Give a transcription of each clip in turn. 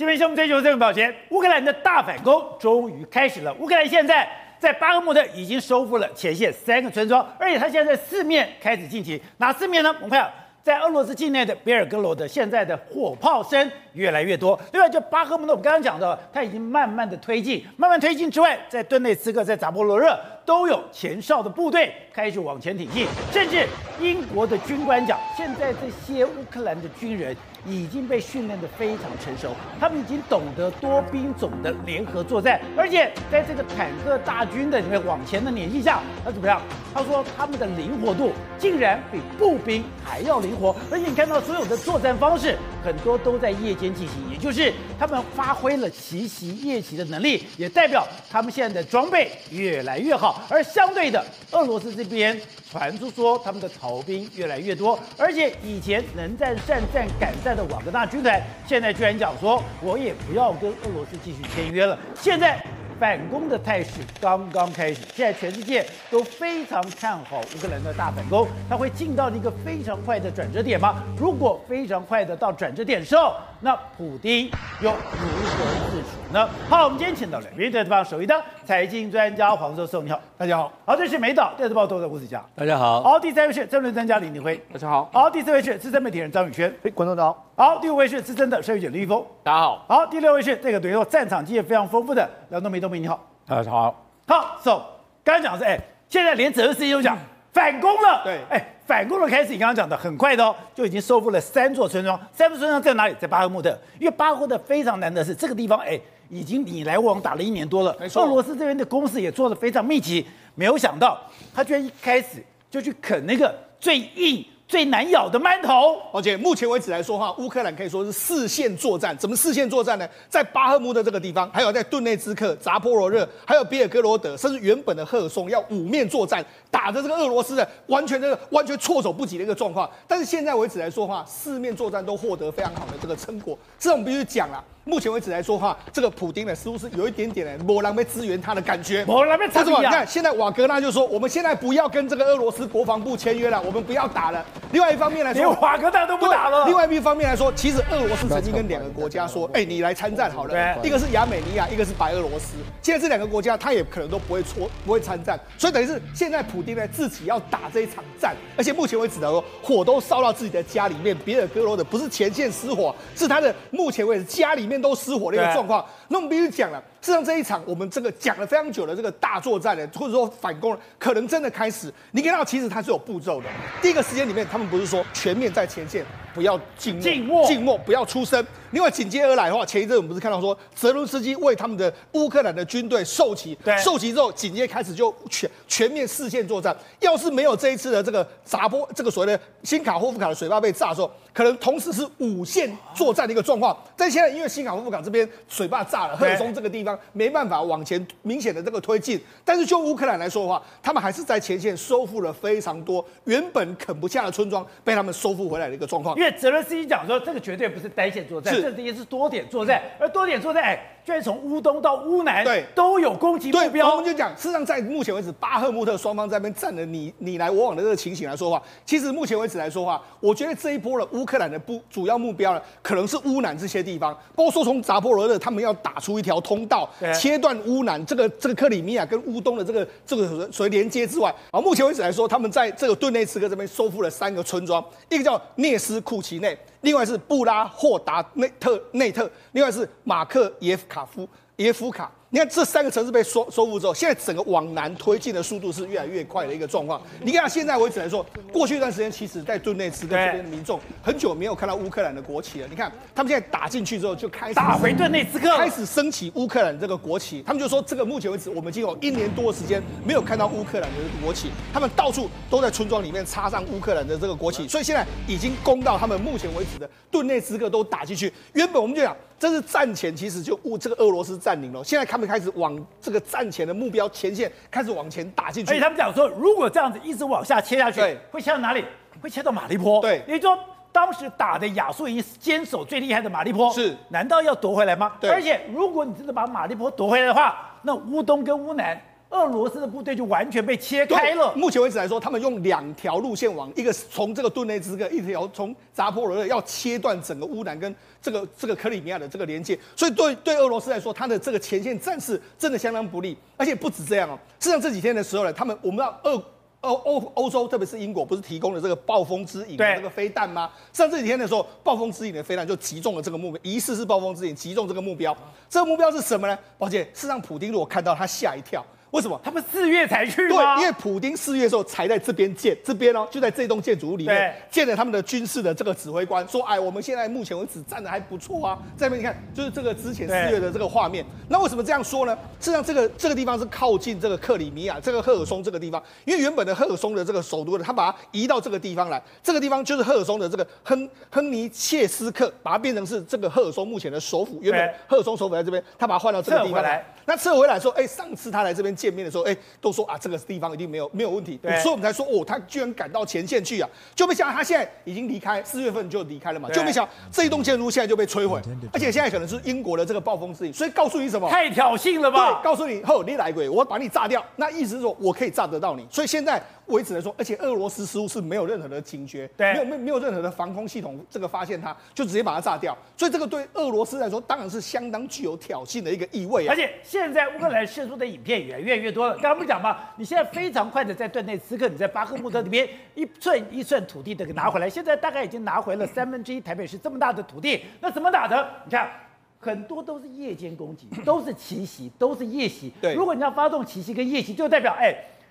这边是我们追求这份保全。乌克兰的大反攻终于开始了。乌克兰现在在巴赫穆特已经收复了前线3个村庄，而且他现在在4面开始进行。哪4面呢？我们看在俄罗斯境内的别尔哥罗德，现在的火炮声越来越多。另外，就巴赫穆特，我们刚刚讲到，它已经慢慢推进之外，在顿内茨克、在扎波罗热都有前哨的部队开始往前挺进，甚至英国的军官讲，现在这些乌克兰的军人已经被训练得非常成熟，他们已经懂得多兵种的联合作战，而且在这个坦克大军的里面往前的碾击下，他怎么样？他说他们的灵活度竟然比步兵还要灵活，而且你看到所有的作战方式，很多都在夜间进行，也就是他们发挥了奇袭夜袭的能力，也代表他们现在的装备越来越好。而相对的，俄罗斯这边传出说他们的逃兵越来越多，而且以前能战善战敢战的瓦格纳军团，现在居然讲说我也不要跟俄罗斯继续签约了。现在反攻的态势刚刚开始，现在全世界都非常看好乌克兰的大反攻，它会进到一个非常快的转折点吗？如果非常快的到转折点的时候，那普丁又如何自处呢？好，我们今天请到了《对字报》首席的财经专家黄寿松，你好，大家好。好，这是美岛《对字报》的吴子嘉，大家好。好，第三位是政论专家林立辉，大家好。好，第四位是资深媒体人张宇轩，观众大家好。好，第五位是资深的社会学者林玉峰，大家好。好，第六位是这个对于战场经验非常丰富的梁东梅，东梅你好，大家好。好，走，刚刚讲是，现在连整个事情都讲反攻了，对，反攻的开始，你刚刚讲的很快的哦，就已经收复了3座村庄，3座村庄在哪里？在巴赫穆特，因为巴赫穆特非常难的是这个地方，已经你来我往打了1年多了，俄罗斯这边的攻势也做得非常密集，没有想到他居然一开始就去啃那个最硬。最难咬的馒头，而且目前为止来说的话，乌克兰可以说是4线作战。怎么4线作战呢？在巴赫穆特这个地方，还有在顿内茨克、扎波罗热，还有别尔哥罗德，甚至原本的赫尔松，要5面作战，打着这个俄罗斯的完全措手不及的一个状况。但是现在为止来说的话，4面作战都获得非常好的这个成果，这我们必须讲啦。目前为止来说的话，这个普丁呢，似乎是有一点点的没人被支援他的感觉。没人被支援。你看，现在瓦格纳就说，我们现在不要跟这个俄罗斯国防部签约了，我们不要打了。另外一方面来说，连瓦格纳都不打了。另外一方面来说，其实俄罗斯曾经跟2个国家说，你来参战好了。一个是亚美尼亚，一个是白俄罗斯。现在这2个国家，他也可能都不会参战。所以等于是现在普丁呢自己要打这一场战，而且目前为止来说，火都烧到自己的家里面。别尔哥罗德不是前线失火，是他的目前为止家里面。都失火的一个状况，那我们必须讲了。事实上，这一场我们这个讲了非常久的这个大作战呢，或者说反攻，可能真的开始。你看到其实它是有步骤的。第一个时间里面，他们不是说全面在前线，不要静默，不要出声。另外紧接而来的话，前一阵我们不是看到说泽伦斯基为他们的乌克兰的军队授旗，授旗之后，紧接开始就全面4线作战。要是没有这一次的这个砸波，这个所谓的新卡霍夫卡的水坝被炸的时候，可能同时是5线作战的一个状况。但现在因为新卡霍夫卡这边水坝炸了，赫尔松这个地方。没办法往前明显的这个推进，但是就乌克兰来说的话，他们还是在前线收复了非常多原本啃不下的村庄，被他们收复回来的一个状况。因为泽连斯基讲说，这个绝对不是单线作战，这也是多点作战，而多点作战，居然从乌东到乌南，对，都有攻击目标。我们就讲，事实上在目前为止，巴赫穆特双方在那边站了你来我往的这个情形来说的话，其实目前为止来说的话，我觉得这一波的乌克兰的主要目标呢，可能是乌南这些地方，包括从扎波罗热，他们要打出一条通道。切断乌南这个克里米亚跟乌东的这个所谓连接之外，啊，目前为止来说，他们在这个顿内茨克这边收复了3个村庄，一个叫涅斯库奇内，另外是布拉霍达内特，另外是马克耶夫卡。你看这3个城市被收复之后，现在整个往南推进的速度是越来越快的一个状况。你看现在为止来说，过去一段时间其实在顿内茨克这边的民众很久没有看到乌克兰的国旗了。你看他们现在打进去之后就开始打回顿内茨克，开始升起乌克兰这个国旗。他们就说这个目前为止我们已经有1年多的时间没有看到乌克兰的国旗，他们到处都在村庄里面插上乌克兰的这个国旗，所以现在已经攻到他们目前为止的顿内茨克都打进去。原本我们就讲这是战前，其实就这个俄罗斯占领了，现在他们开始往这个战前的目标前线开始往前打进去，而且他们讲说，如果这样子一直往下切下去，会切到哪里？会切到马利波。对，也就是说，当时打的亚速营坚守最厉害的马利波，是难道要夺回来吗？对。而且，如果你真的把马利波夺回来的话，那乌东跟乌南俄罗斯的部队就完全被切开了。目前为止来说，他们用两条路线往，一个从这个顿内茨克，一条从扎波罗热，要切断整个乌南跟这个克里米亚的这个连接。所以对俄罗斯来说，他的这个前线战事真的相当不利。而且不止这样哦，事实上这几天的时候呢，我们知道欧洲，特别是英国，不是提供了这个暴风之影的这个飞弹吗？上这几天的时候，暴风之影的飞弹就击中了这个目标，疑似是暴风之影击中这个目标。这个目标是什么呢？抱歉，事实上普丁如果看到他吓一跳，为什么？他们4月才去吗？对，因为普丁4月的时候才在这边建，这边哦就在这栋建筑物里面建了他们的军事的这个指挥官，说哎，我们现在目前为止站得还不错啊。这边你看，就是这个之前4月的这个画面。那为什么这样说呢？事实上，这个地方是靠近这个克里米亚，这个赫尔松这个地方，因为原本的赫尔松的这个首都呢，他把它移到这个地方来，这个地方就是赫尔松的这个亨尼切斯克，把它变成是这个赫尔松目前的首府。原本赫尔松首府在这边，他把它换到这个地方来。那撤回来说，哎，上次他来这边见面的时候，哎，都说啊，这个地方一定没有问题，所以我们才说哦，他居然赶到前线去啊，就没想到他现在已经离开，4月份就离开了嘛，就没想到这一栋建筑物现在就被摧毁，而且现在可能是英国的这个暴风之影，所以告诉你什么？太挑衅了吧？对，告诉你后你来鬼，我把你炸掉，那意思是说我可以炸得到你，所以现在为止来说，而且俄罗斯似乎是没有任何的警觉，没有任何的防空系统这个发现它，就直接把它炸掉，所以这个对俄罗斯来说当然是相当具有挑衅的一个意味啊，而且现在乌克兰释出的影片越来越多了，刚刚不讲嘛？你现在非常快的在顿内茨克，你在巴赫穆特那边一寸一寸土地的给拿回来，现在大概已经拿回了1/3台北市这么大的土地，那怎么打的？你看。很多都是夜间攻击，都是奇袭，都是夜袭。对，如果你要发动奇袭跟夜袭，就代表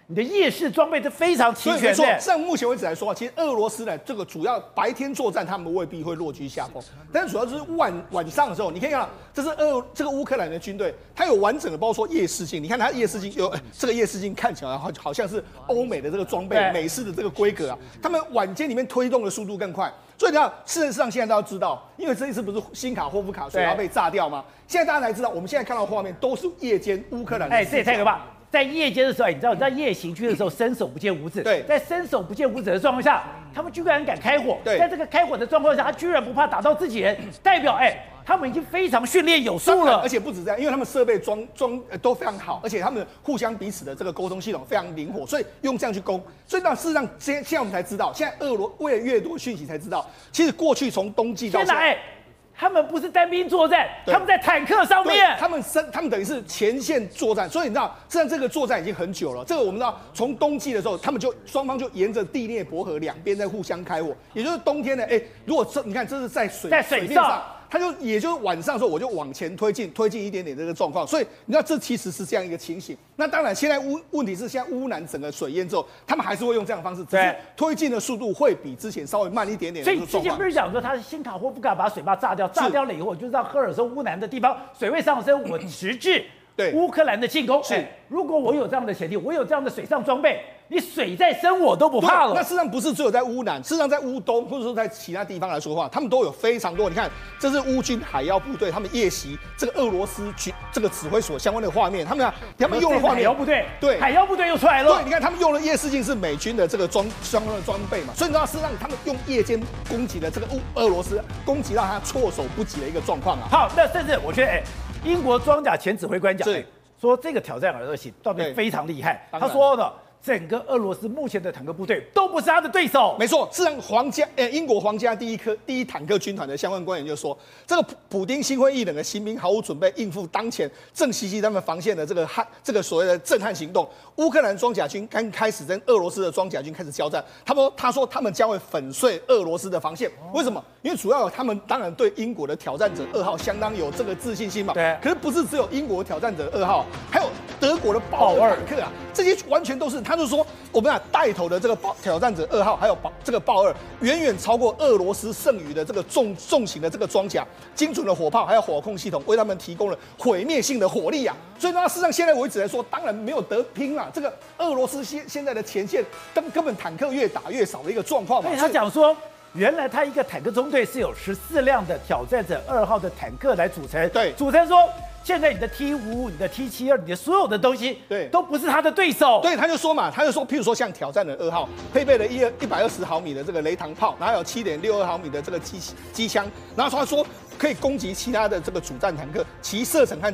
你的夜视装备是非常齐全的。像目前为止来说，其实俄罗斯呢，这个主要白天作战，他们未必会落居下风，但是主要就是晚上的时候，你可以看到，这是乌克兰的军队，它有完整的，包括说夜视镜。你看它夜视镜有这个夜视镜看起来好像是欧美的这个装备，美式的这个规格啊，他们晚间里面推动的速度更快。所以你看，事实上现在都要知道，因为这一次不是新卡霍夫卡水要被炸掉吗？现在大家才知道，我们现在看到画面都是夜间乌克兰的。这也太可怕！在夜间的时候，你知道你在夜行军的时候伸手不见五指，在伸手不见五指的状况下，他们居然敢开火，在这个开火的状况下，他居然不怕打到自己人，代表他们已经非常训练有素了，而且不止这样，因为他们设备装都非常好，而且他们互相彼此的这个沟通系统非常灵活，所以用这样去攻。所以那事实上，现在我们才知道，现在俄罗为了越多讯息才知道，其实过去从冬季到现在。他们不是单兵作战，他们在坦克上面，他们等于是前线作战，所以你知道，虽然这个作战已经很久了，这个我们知道，从冬季的时候，他们就双方就沿着第聂伯河两边在互相开火，也就是冬天呢，如果你看这是在水面上。他就也就是晚上的时候，我就往前推进一点点这个状况，所以你知道这其实是这样一个情形。那当然，现在问题是现在乌南整个水淹之后，他们还是会用这样的方式，只是推进的速度会比之前稍微慢一点点。所以之前不是讲说他是新卡霍夫卡把水坝炸掉，炸掉了以后，我就让赫尔松乌南的地方水位上升，我迟滞乌克兰的进攻。如果我有这样的潜力，我有这样的水上装备。你水再深我都不怕了。那事实上不是只有在乌南，事实上在乌东或者说在其他地方来说的话，他们都有非常多。你看，这是乌军海妖部队他们夜袭这个俄罗斯这个指挥所相关的画面，他们用的画面。海妖部队海妖部队又出来了。对，你看他们用的夜视镜是美军的这个相关的装备嘛，所以你知道事实上他们用夜间攻击的这个俄罗斯攻击到他措手不及的一个状况啊。好，那甚至我觉得英国装甲前指挥官讲说这个挑战而行到底非常厉害，他说的。整个俄罗斯目前的坦克部队都不是他的对手。没错，事实上，英国皇家第一坦克军团的相关官员就说，这个普丁心灰意冷的新兵毫无准备应付当前正袭击他们防线的这个所谓的震撼行动。乌克兰装甲军刚开始跟俄罗斯的装甲军开始交战，他说他们将会粉碎俄罗斯的防线。为什么？因为主要他们当然对英国的挑战者2号相当有这个自信心嘛。对。可是不是只有英国挑战者2号，还有德国的豹二坦克啊，这些完全都是。他就说，我们带头的这个挑战者2号，还有这个豹二，远远超过俄罗斯剩余的这个重型的这个装甲、精准的火炮，还有火控系统，为他们提供了毁灭性的火力啊！所以呢，事实上现在为止来说，当然没有得拼啦。这个俄罗斯现在的前线根本坦克越打越少的一个状况嘛。所以他讲说。原来他一个坦克中队是有14辆的挑战者2号的坦克来组成。对，组成说现在你的 T55、你的 T72、你的所有的东西，都不是他的对手。对，他就说，譬如说像挑战者2号配备了120毫米的这个雷膛炮，然后有7.62毫米的这个机枪，然后他说可以攻击其他的这个主战坦克，其射程和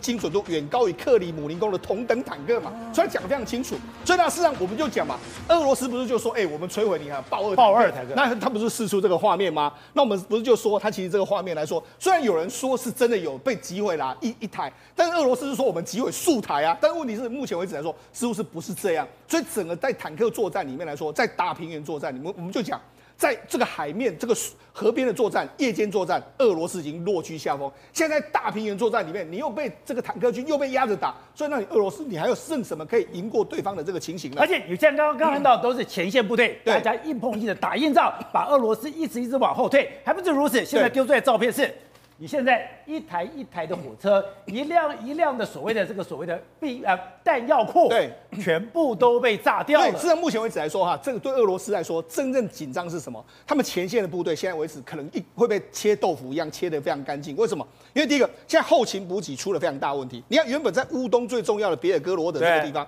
精准度远高于克里姆林宫的同等坦克嘛。所以讲得非常清楚。所以那事实上我们就讲嘛，俄罗斯不是就说，我们摧毁你看豹二坦克，那他不是释出这个画面吗？那我们不是就说他其实这个画面来说，虽然有人说是真的有被击毁啦一台，但是俄罗斯是说我们击毁数台啊。但是问题是目前为止来说，似乎是不是这样？所以整个在坦克作战里面来说，在大平原作战里面，我们就讲。 在这个海面、这个河边的作战、夜间作战，俄罗斯已经落居下风。现在大平原作战里面，你又被这个坦克军又被压着打，所以那你俄罗斯你还有剩什么可以赢过对方的这个情形呢？而且你像刚刚看到都是前线部队，大家硬碰硬的打硬仗，把俄罗斯一直往后退。还不止如此，现在丢出来的照片是。 你现在一台一台的火车，一辆的所谓的弹药库，对，全部都被炸掉了。对，至目前为止来说哈，这个对俄罗斯来说真正紧张是什么？他们前线的部队现在为止可能会被切豆腐一样切得非常干净。为什么？因为第一个，现在后勤补给出了非常大问题。你看，原本在乌东最重要的别尔哥罗德这个地方，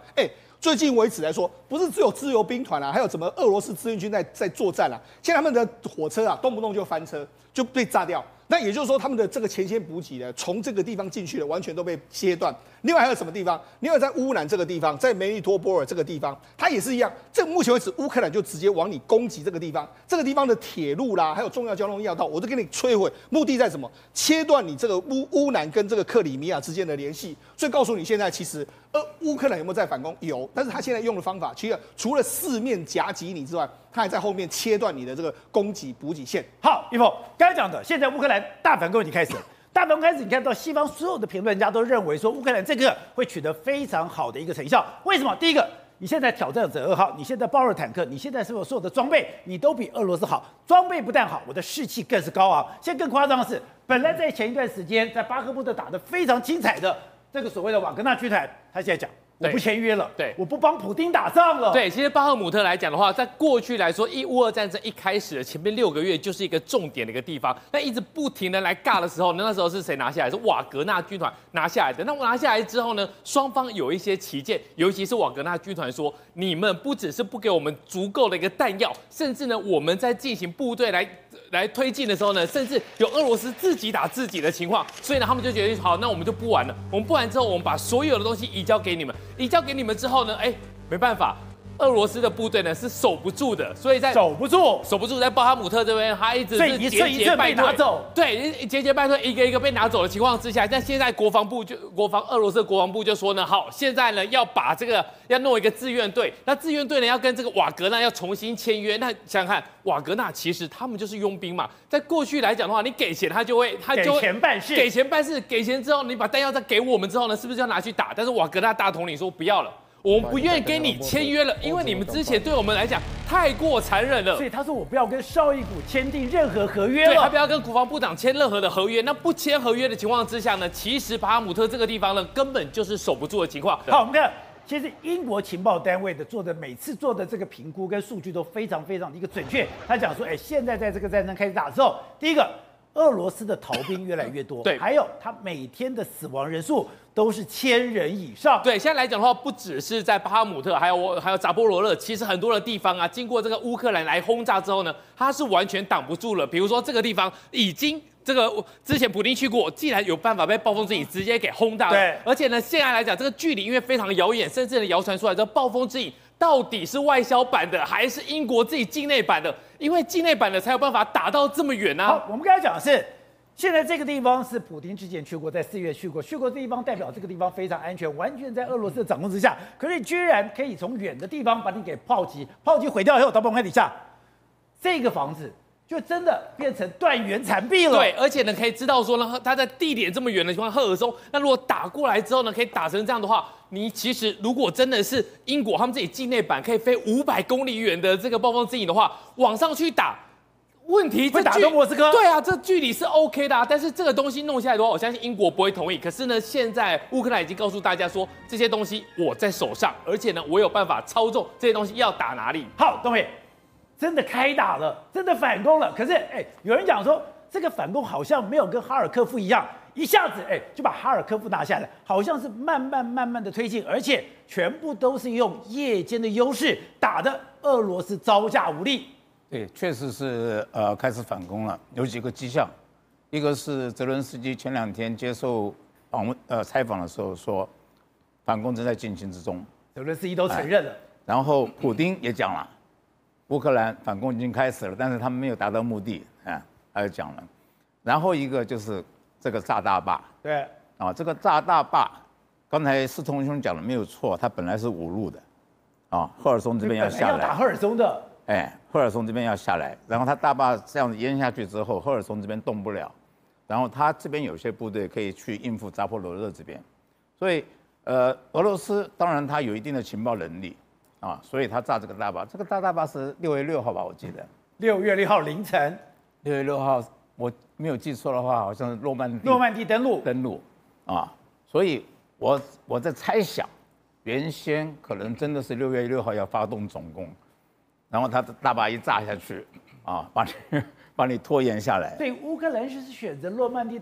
最近为止来说，不是只有自由兵团啊，还有什么俄罗斯志愿军在作战啊。现在他们的火车啊，动不动就翻车，就被炸掉。 那也就是说，他们的这个前线补给呢，从这个地方进去的完全都被切断。另外还有什么地方？另外在乌兰这个地方，在梅利托波尔这个地方，它也是一样。这目前为止，乌克兰就直接往你攻击这个地方，这个地方的铁路啦，还有重要交通要道，我都给你摧毁。目的在什么？切断你这个乌兰跟这个克里米亚之间的联系。所以告诉你，现在其实乌克兰有没有在反攻？有，但是他现在用的方法，其实除了四面夹击你之外，他还在后面切断你的这个供给补给线。好，一峰刚才讲的，现在乌克兰。 大反攻已经开始，你看到西方所有的评论家都认为说，乌克兰这个会取得非常好的一个成效。为什么？第一个，你现在挑战者2号，你现在豹二坦克，你现在所有的装备，你都比俄罗斯好，装备不但好，我的士气更是高昂。现在更夸张的是，本来在前一段时间在巴赫穆特打得非常精彩的这个所谓的瓦格纳军团，他现在讲。 我不签约了，对，我不帮普丁打仗了。对，其实巴赫姆特来讲的话，在过去来说，乌俄战争一开始的前面6个月就是一个重点的一个地方。那一直不停的来尬的时候，那时候是谁拿下来？是瓦格纳军团拿下来的。那拿下来之后呢，双方有一些旗舰，尤其是瓦格纳军团说，你们不只是不给我们足够的一个弹药，甚至呢，我们在进行部队来推进的时候呢，甚至有俄罗斯自己打自己的情况。所以呢，他们就决定好，那我们就不玩了。我们不玩之后，我们把所有的东西移交给你们。 之后呢？没办法，俄罗斯的部队呢是守不住的，所以在守不住，在巴哈姆特这边，他一直是节节败退，对，节节败退，一个一个被拿走的情况之下，但现在俄罗斯的国防部就说呢，好，现在呢要把这个要弄一个志愿队，那志愿队呢要跟这个瓦格纳要重新签约，那想想看。 瓦格纳其实他们就是佣兵嘛，在过去来讲的话，你给钱他就会给钱办事，给钱之后，你把弹药再给我们之后呢，是不是要拿去打？但是瓦格纳大统领说不要了，我们不愿意跟你签约了，因为你们之前对我们来讲太过残忍了。所以他说我不要跟绍伊古签订任何合约了，对，他不要跟国防部长签任何的合约。那不签合约的情况之下呢，其实巴哈姆特这个地方呢，根本就是守不住的情况。好，我们看。 其实英国情报单位每次做的这个评估跟数据都非常的一个准确。他讲说，现在在这个战争开始打之后，第一个，俄罗斯的逃兵越来越多，对，还有他每天的死亡人数。 都是1000人以上。对，现在来讲的话，不只是在巴哈姆特，还有扎波罗热，其实很多的地方啊，经过这个乌克兰来轰炸之后呢，它是完全挡不住了。比如说这个地方已经之前普丁去过，既然有办法被暴风之影直接给轰炸了，对。而且呢，现在来讲这个距离因为非常遥远，甚至呢谣传出来这暴风之影到底是外销版的还是英国自己境内版的？因为境内版的才有办法打到这么远啊。好，我们刚才讲的是。 现在这个地方是普丁之前去过，在4月去过这地方，代表这个地方非常安全，完全在俄罗斯的掌控之下。可是居然可以从远的地方把你给炮击毁掉以后，到我们看底下这个房子。 就真的变成断垣残壁了。对，而且呢，可以知道说呢，它在地点这么远的情况，赫尔松，那如果打过来之后呢，可以打成这样的话，你其实如果真的是英国他们自己境内版可以飞500公里远的这个暴风之影的话，往上去打。 问题会打中莫斯科？对啊，这距离是 OK 的啊，但是这个东西弄下来的话，我相信英国不会同意。可是呢，现在乌克兰已经告诉大家说，这些东西我在手上，而且呢，我有办法操纵这些东西要打哪里。好，东伟，真的开打了，真的反攻了。可是，有人讲说，这个反攻好像没有跟哈尔科夫一样，一下子就把哈尔科夫拿下来，好像是慢慢的推进，而且全部都是用夜间的优势打的，俄罗斯招架无力。 对，确实是开始反攻了，有几个迹象。一个是泽伦斯基前两天接受采访的时候说，反攻正在进行之中，泽伦斯基都承认了。然后普丁也讲了，乌克兰反攻已经开始了，但是他们没有达到目的，他就讲了。然后一个就是这个炸大坝，对，啊，这个炸大坝，刚才司徒兄讲的没有错，他本来是五路的，啊，赫尔松这边要下来，本来要打赫尔松的。 哎，赫尔松这边要下来，然后他大坝这样子淹下去之后，赫尔松这边动不了，然后他这边有些部队可以去应付扎波罗热这边，所以俄罗斯当然他有一定的情报能力啊，所以他炸这个大坝，这个大坝是6月6号吧，我记得6月6号凌晨，6月6号我没有记错的话，好像是诺曼底登陆啊，所以我在猜想，原先可能真的是6月6号要发动总攻。 然后他大坝一炸下去，啊，把你拖延下来。对，乌克兰是选择诺曼底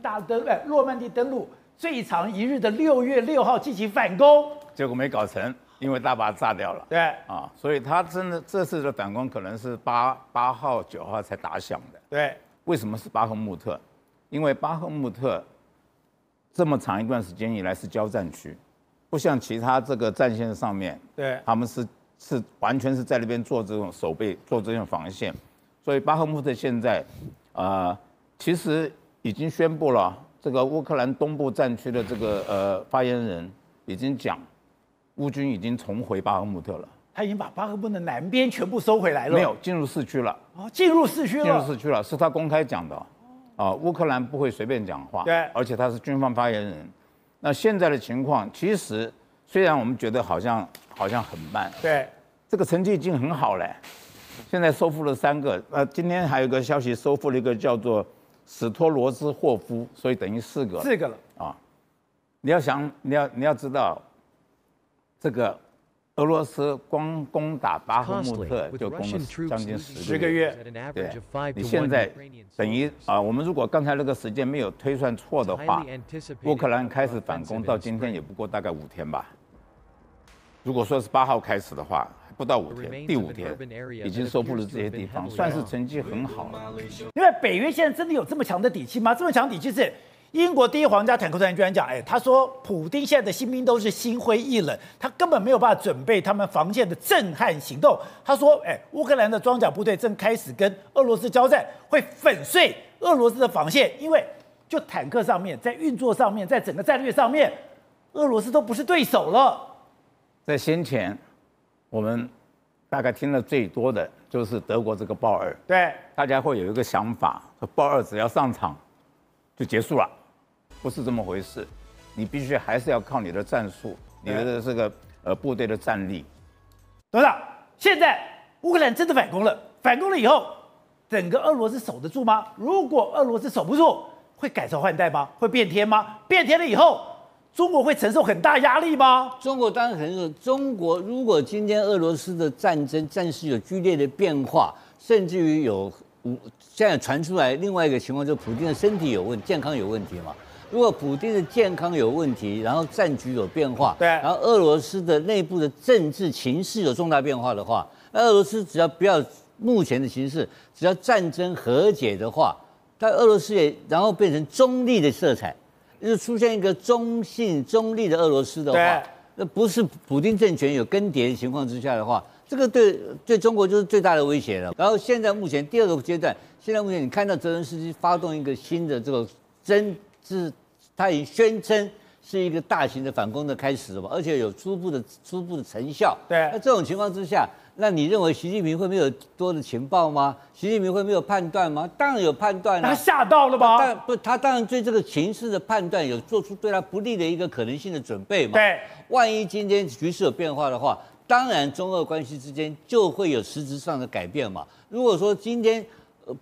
登陆最长一日的6月6号进行反攻，结果没搞成，因为大坝炸掉了。对，啊，所以他真的这次的反攻可能是8号9号才打响的。对，为什么是巴赫穆特？因为巴赫穆特这么长一段时间以来是交战区，不像其他这个战线上面，对，他们是完全是在那边做这种守备，做这种防线，所以巴赫穆特现在，其实已经宣布了，这个乌克兰东部战区的这个发言人已经讲，乌军已经重回巴赫穆特了，他已经把巴赫穆特南边全部收回来了，没有进入市区了，哦，进入市区了，是他公开讲的，啊，乌克兰不会随便讲话，对，而且他是军方发言人，那现在的情况其实虽然我们觉得好像很慢，对。 这个成绩已经很好了，现在收复了3个。今天还有一个消息，收复了一个叫做史托罗兹霍夫，所以等于4个。4个了啊！你要知道，这个俄罗斯光攻打巴赫穆特就攻了将近10个月。对，你现在等于啊，我们如果刚才那个时间没有推算错的话，乌克兰开始反攻到今天也不过大概5天吧。如果说是8号开始的话。 不到5天，第5天已经收复了这些地方，算是成绩很好了。因为北约现在真的有这么强的底气吗？这么强底气是英国第一皇家坦克团居然讲，哎，他说普丁现在的新兵都是心灰意冷，他根本没有办法准备他们防线的震撼行动。他说，哎，乌克兰的装甲部队正开始跟俄罗斯交战，会粉碎俄罗斯的防线，因为就坦克上面，在运作上面，在整个战略上面，俄罗斯都不是对手了。在先前。 我们大概听的最多的就是德国这个豹二，对，大家会有一个想法，说豹二只要上场就结束了，不是这么回事，你必须还是要靠你的战术，你的这个部队的战力。董事长，现在乌克兰真的反攻了，反攻了以后，整个俄罗斯守得住吗？如果俄罗斯守不住，会改朝换代吗？会变天吗？变天了以后。 中国会承受很大压力吗？中国当然承受。中国如果今天俄罗斯的战事有剧烈的变化，甚至于有现在传出来另外一个情况，就是普丁的身体有问题，健康有问题嘛。如果普丁的健康有问题，然后战局有变化，对，然后俄罗斯的内部的政治情势有重大变化的话，那俄罗斯只要不要目前的形势，只要战争和解的话，但俄罗斯也然后变成中立的色彩。 就是出现一个中性中立的俄罗斯的话，那不是普丁政权有更迭的情况之下的话，这个对中国就是最大的威胁了。然后现在目前第2个阶段，现在目前你看到泽连斯基发动一个新的这个他已经宣称是一个大型的反攻的开始吧，而且有初步的成效。对，那这种情况之下，那你认为习近平会没有多的情报吗？习近平会没有判断吗？当然有判断了、啊。他吓到了吧？他当然对这个情势的判断有做出对他不利的一个可能性的准备嘛。对，万一今天局势有变化的话，当然中俄关系之间就会有实质上的改变嘛。如果说今天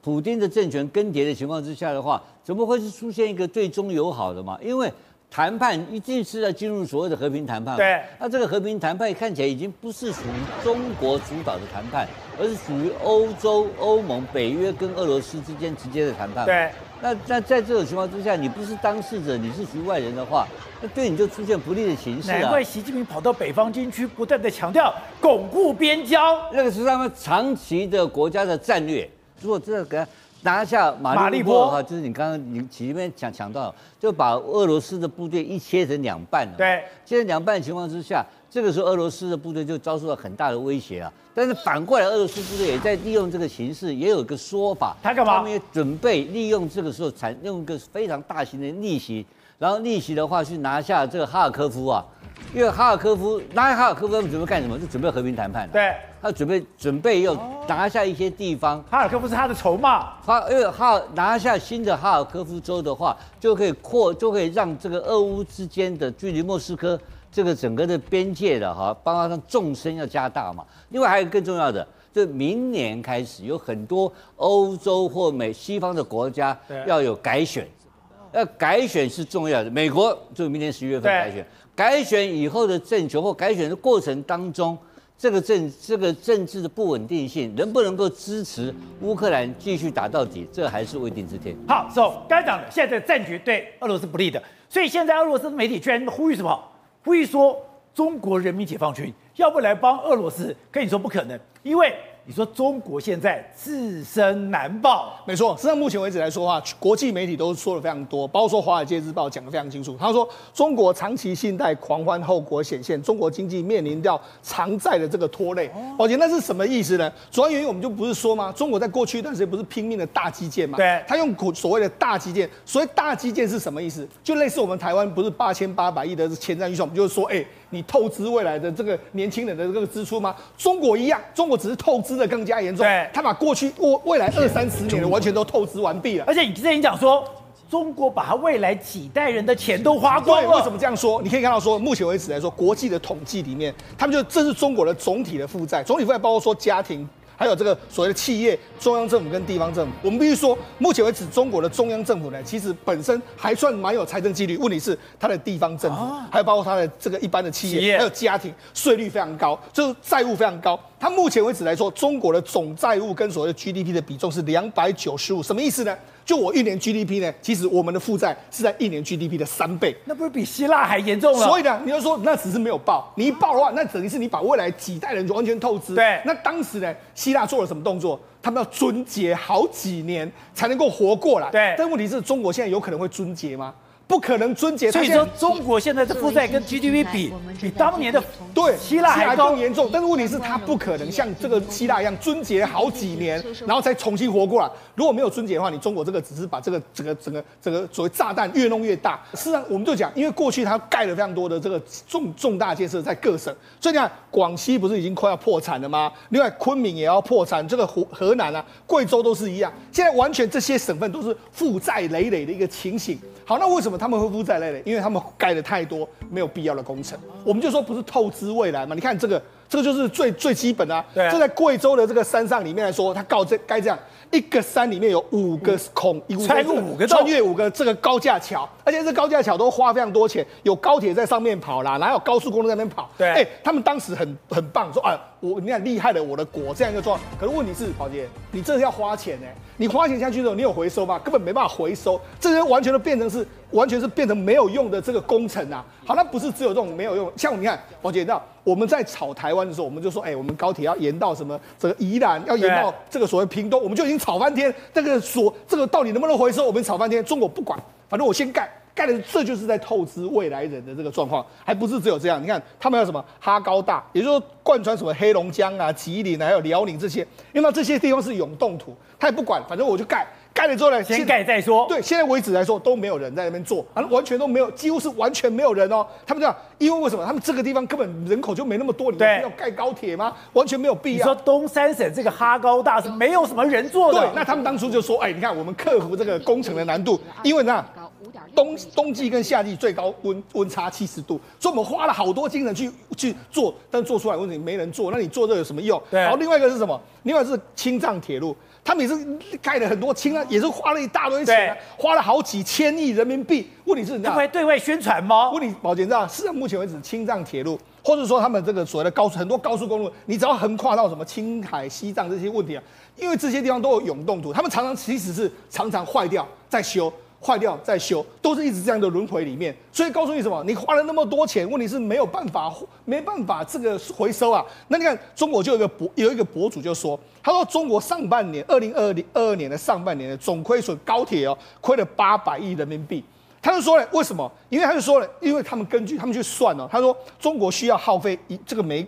普丁的政权更迭的情况之下的话，怎么会是出现一个对中友好的嘛？因为 谈判一定是要进入所谓的和平谈判。对，那这个和平谈判看起来已经不是属于中国主导的谈判，而是属于欧洲、欧盟、北约跟俄罗斯之间直接的谈判。对，那在这种情况之下，你不是当事者，你是局外人的话，那对你就出现不利的形势啊。难怪习近平跑到北方军区，不断的强调巩固边疆，那个是他们长期的国家的战略。如果真的给他。拿下马利波哈，就是你刚刚你前面讲到，就把俄罗斯的部队一切成两半了。对，切成两半的情况之下，这个时候俄罗斯的部队就遭受到很大的威胁啊。但是反过来，俄罗斯部队也在利用这个形势，也有一个说法，他干嘛？他们也准备利用这个时候，用一个非常大型的逆袭，然后逆袭的话去拿下这个哈尔科夫啊。 因为哈尔科夫拿哈尔科夫，他们准备干什么？就准备和平谈判。对，他准备要拿下一些地方。哈尔科夫是他的筹码。因为拿下新的哈尔科夫州的话，就可以让这个俄乌之间的距离莫斯科这个整个的边界的哈，包括上纵深要加大嘛。另外还有更重要的，就明年开始有很多欧洲或西方的国家要有改选。 改选是重要的，美国就明年11月份改选。改选以后的政权或改选的过程当中，这个政治的不稳定性能不能够支持乌克兰继续打到底，这还是未定之天。好，刚讲的现在战局对俄罗斯不利的，所以现在俄罗斯媒体居然呼吁什么？呼吁说中国人民解放军要不来帮俄罗斯，跟你说不可能，因为。 你说中国现在自身难保，没错。事实上，目前为止来说啊，国际媒体都说了非常多，包括《华尔街日报》讲得非常清楚。他说，中国长期信贷狂欢后果显现，中国经济面临到偿债的这个拖累。宝杰，那是什么意思呢？主要原因我们就不是说吗？中国在过去一段时间不是拼命的大基建嘛？对，他用所谓的大基建，所谓大基建是什么意思？就类似我们台湾不是8800亿的前瞻预算，我们就是说，哎，你透支未来的这个年轻人的这个支出吗？中国一样，中国只是透支。 真的更加严重，他把过去未来20-30年的完全都透支完毕了。而且你之前讲说，中国把他未来几代人的钱都花光了。为什么这样说？你可以看到说，目前为止来说，国际的统计里面，他们就这是中国的总体的负债，总体负债包括说家庭。 还有这个所谓的企业、中央政府跟地方政府，我们必须说，目前为止中国的中央政府呢，其实本身还算蛮有财政纪律。问题是它的地方政府，还有包括它的这个一般的企业，还有家庭，税率非常高，就是债务非常高。它目前为止来说，中国的总债务跟所谓的 GDP 的比重是295%，什么意思呢？ 就我一年 GDP 呢，其实我们的负债是在一年 GDP 的3倍，那不是比希腊还严重了？所以呢，你要说那只是没有报，你一报的话，那等于是你把未来几代人完全透支。对，那当时呢，希腊做了什么动作？ 他们要撙节好几年才能够活过来。对，但问题是中国现在有可能会撙节吗？ 不可能撙节，所以说中国现在的负债跟 GDP 比当年的对希腊还更严重，但是问题是它不可能像这个希腊一样撙节好几年，然后才重新活过来。如果没有撙节的话，你中国这个只是把这个整个所谓炸弹越弄越大。事实上，我们就讲，因为过去它盖了非常多的这个重大建设在各省，所以你看广西不是已经快要破产了吗？另外昆明也要破产，这个河南啊、贵州都是一样。现在完全这些省份都是负债累累的一个情形。好，那为什么？ 他们会负债累累，因为他们盖了太多没有必要的工程。我们就说不是透支未来嘛？你看这个就是最基本的、啊。对、啊，这在贵州的这个山上里面来说，它该这样，一个山里面有5个孔，穿越5个这个高架桥，而且这高架桥都花非常多钱，有高铁在上面跑啦，哪有高速公路在那边跑？对，哎、欸，他们当时很棒，说啊，你看厉害了我的国这样一个状况。可是问题是，宝杰，你这要花钱呢、欸，你花钱下去之后，你有回收吗？根本没办法回收，这些完全都变成是。 完全是变成没有用的这个工程啊！好，那不是只有这种没有用，像你看，王姐，那我们在炒台湾的时候，我们就说，哎、欸，我们高铁要延到什么？这个宜兰要延到这个所谓屏东，我们就已经炒翻天。这个到底能不能回收？我们炒翻天，中国不管，反正我先盖。 盖的这就是在透支未来人的这个状况，还不是只有这样。你看他们要什么哈高大，也就是说贯穿什么黑龙江啊、吉林啊，还有辽宁这些，因为这些地方是永冻土，他也不管，反正我就盖。盖了之后呢，先盖再说。对，现在为止来说都没有人在那边做，反正完全都没有，几乎是完全没有人哦。他们这样，因为为什么？他们这个地方根本人口就没那么多，你们要盖高铁吗？完全没有必要。你说东三省这个哈高大是没有什么人做的。对，那他们当初就说，哎，你看我们克服这个工程的难度，因为那。 冬季跟夏季最高温差70度，所以我们花了好多精神去做，但做出来问题没人做，那你做这有什么用？对。然后另外一个是什么？另外是青藏铁路，他们也是盖了很多青藏，也是花了一大堆钱、啊，花了好几千亿人民币。问题是你知道，他会对外宣传吗？问题，宝杰，你知道，事实上目前为止，青藏铁路。 或者说他们这个所谓的很多高速公路，你只要横跨到什么青海、西藏这些问题啊，因为这些地方都有永冻土，他们常常其实是常常坏掉再修，坏掉再修，都是一直这样的轮回里面。所以告诉你什么？你花了那么多钱，问题是没办法这个回收啊。那你看中国就有一个博主就说，他说中国上半年2022年的上半年的总亏损高铁哦，亏了800亿人民币。他就说了，为什么？因为他们根据他们去算哦，他说中国需要耗费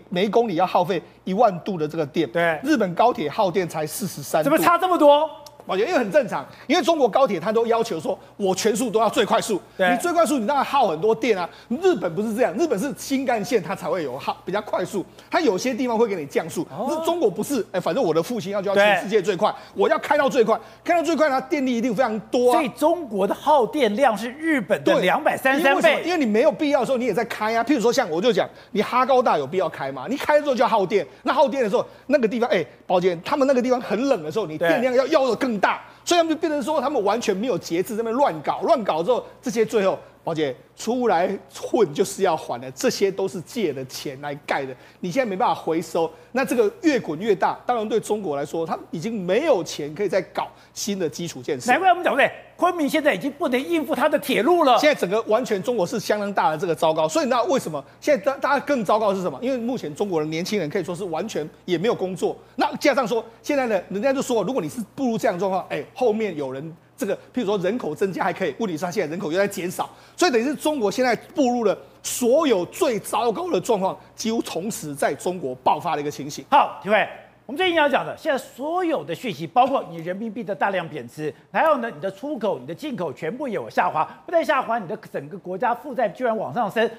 每公里要耗费1万度的这个电，对，日本高铁耗电才43度，怎么差这么多？我觉得因为很正常，因为中国高铁它都要求说，我全速都要最快速，你最快速你当然耗很多电啊。日本不是这样，日本是新干线它才会有耗比较快速，它有些地方会给你降速。哦、中国不是，反正我的复兴就要全世界最快，我要开到最快，开到最快它电力一定非常多、啊。所以中国的耗电量是日本的233倍，因为你没有必要的时候你也在开啊。譬如说像我就讲，你哈高大有必要开吗？你开的时候就要耗电，那耗电的时候那个地方，宝剑他们那个地方很冷的时候，你电量要的更大，所以他们就变成说，他们完全没有节制，在那边乱搞之后，这些最后，宝姐出来混就是要还的，这些都是借的钱来盖的，你现在没办法回收，那这个越滚越大，当然对中国来说，他已经没有钱可以再搞新的基础建设。难怪我们讲对，昆明现在已经不能应付他的铁路了。现在整个完全中国是相当大的这个糟糕，所以那为什么现在大家更糟糕的是什么？因为目前中国的年轻人可以说是完全也没有工作，那加上说现在呢，人家就说如果你是步入这样的状况，后面有人这个，譬如说人口增加还可以，问题是他现在人口又在减少，所以等于是中国现在步入了所有最糟糕的状况，几乎同时在中国爆发的一个情形。好，体会。我们最近要讲的，现在所有的讯息，包括你人民币的大量贬值，还有呢你的出口、你的进口全部也有下滑，不但下滑，你的整个国家负债居然往上升。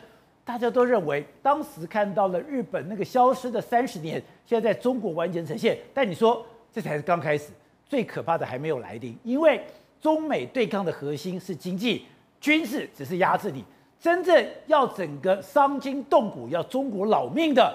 大家都认为当时看到了日本那个消失的30年，现在在中国完全呈现。但你说这才是刚开始，最可怕的还没有来临，因为中美对抗的核心是经济，军事只是压制你，真正要整个伤筋动骨、要中国老命的，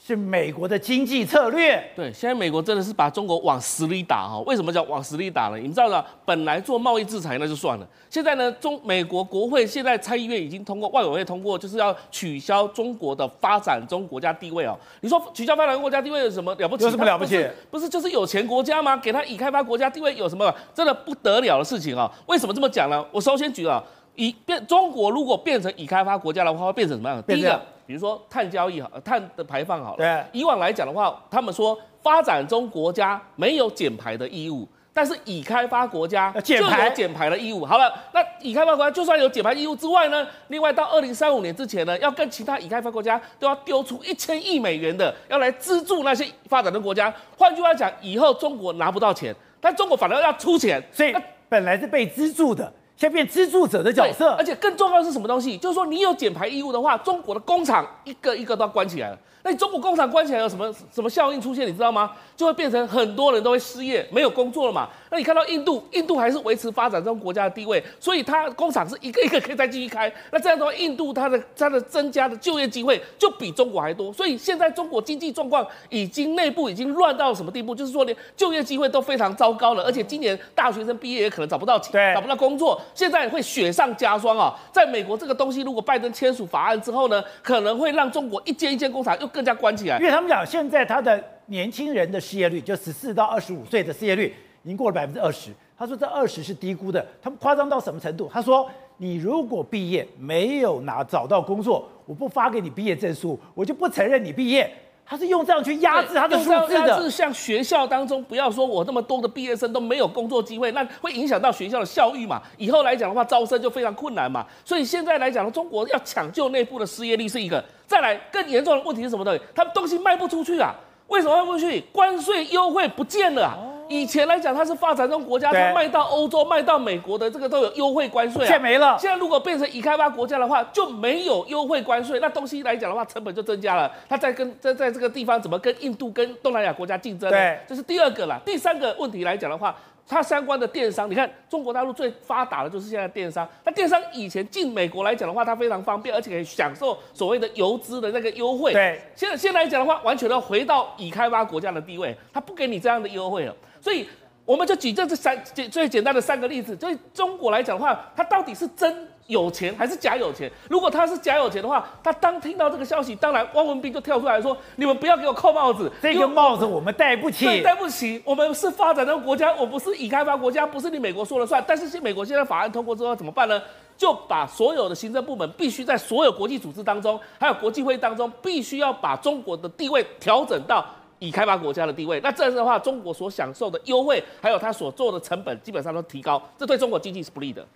是美国的经济策略。对，现在美国真的是把中国往死里打哈。为什么叫往死里打呢？你们知道吗？本来做贸易制裁那就算了，现在呢，美国国会现在参议院已经通过，外委会通过，就是要取消中国的发展中国家地位哦。你说取消发展中国家地位有什么了不起？有什么了不起？不是就是有钱国家吗？给他已开发国家地位有什么真的不得了的事情啊？为什么这么讲呢？我首先举了，中国如果变成已开发国家的话，会变成什么样的？第一个，比如说碳交易、碳的排放好了。以往来讲的话，他们说发展中国家没有减排的义务，但是已开发国家就有减排的义务。好了，那已开发国家就算有减排义务之外呢，另外到2035年之前呢，要跟其他已开发国家都要丢出1000亿美元的，要来资助那些发展中国家。换句话讲，以后中国拿不到钱，但中国反而要出钱，所以本来是被资助的，现在变资助者的角色。而且更重要的是什么东西？就是说你有减排义务的话，中国的工厂一个一个都要关起来了。那你中国工厂关起来有什么效应出现？你知道吗？就会变成很多人都会失业，没有工作了嘛。那你看到印度还是维持发展中国家的地位，所以它工厂是一个一个可以再继续开。那这样的话，印度它的增加的就业机会就比中国还多。所以现在中国经济状况内部已经乱到什么地步？就是说连就业机会都非常糟糕了，而且今年大学生毕业也可能找不到钱，找不到工作。现在会雪上加霜啊！在美国这个东西，如果拜登签署法案之后呢，可能会让中国一间一间工厂又更加关起来。因为他们讲，现在他的年轻人的失业率，就14到25岁的失业率，已经过了20%。他说这20是低估的。他们夸张到什么程度？他说，你如果毕业没有找到工作，我不发给你毕业证书，我就不承认你毕业。他是用这样去压制他的数字的，像学校当中，不要说我那么多的毕业生都没有工作机会，那会影响到学校的效益嘛？以后来讲的话，招生就非常困难嘛。所以现在来讲，中国要抢救内部的失业率是一个，再来更严重的问题是什么东西？他们东西卖不出去啊？为什么卖不出去？关税优惠不见了啊！以前来讲，它是发展中国家，它卖到欧洲、卖到美国的这个都有优惠关税啊，现在没了。现在如果变成已开发国家的话，就没有优惠关税，那东西来讲的话，成本就增加了。它在这个地方怎么跟印度、跟东南亚国家竞争呢？对，这是第二个啦。第三个问题来讲的话，它相关的电商，你看中国大陆最发达的就是现在的电商。那电商以前进美国来讲的话，它非常方便，而且可以享受所谓的邮资的那个优惠。对，现在来讲的话，完全要回到已开发国家的地位，它不给你这样的优惠了。所以我们就举这最简单的3个例子。所以中国来讲的话，它到底是真有钱还是假有钱？如果他是假有钱的话，他当听到这个消息，当然汪文斌就跳出来说：“你们不要给我扣帽子，这个帽子我们戴不起，对，戴不起。我们是发展中国家，我不是已开发国家，不是你美国说了算。但是美国现在法案通过之后怎么办呢？”就把所有的行政部门必须在所有国际组织当中，还有国际会议当中，必须要把中国的地位调整到已开发国家的地位。那这样的话，中国所享受的优惠，还有它所做的成本，基本上都提高，这对中国经济是不利的。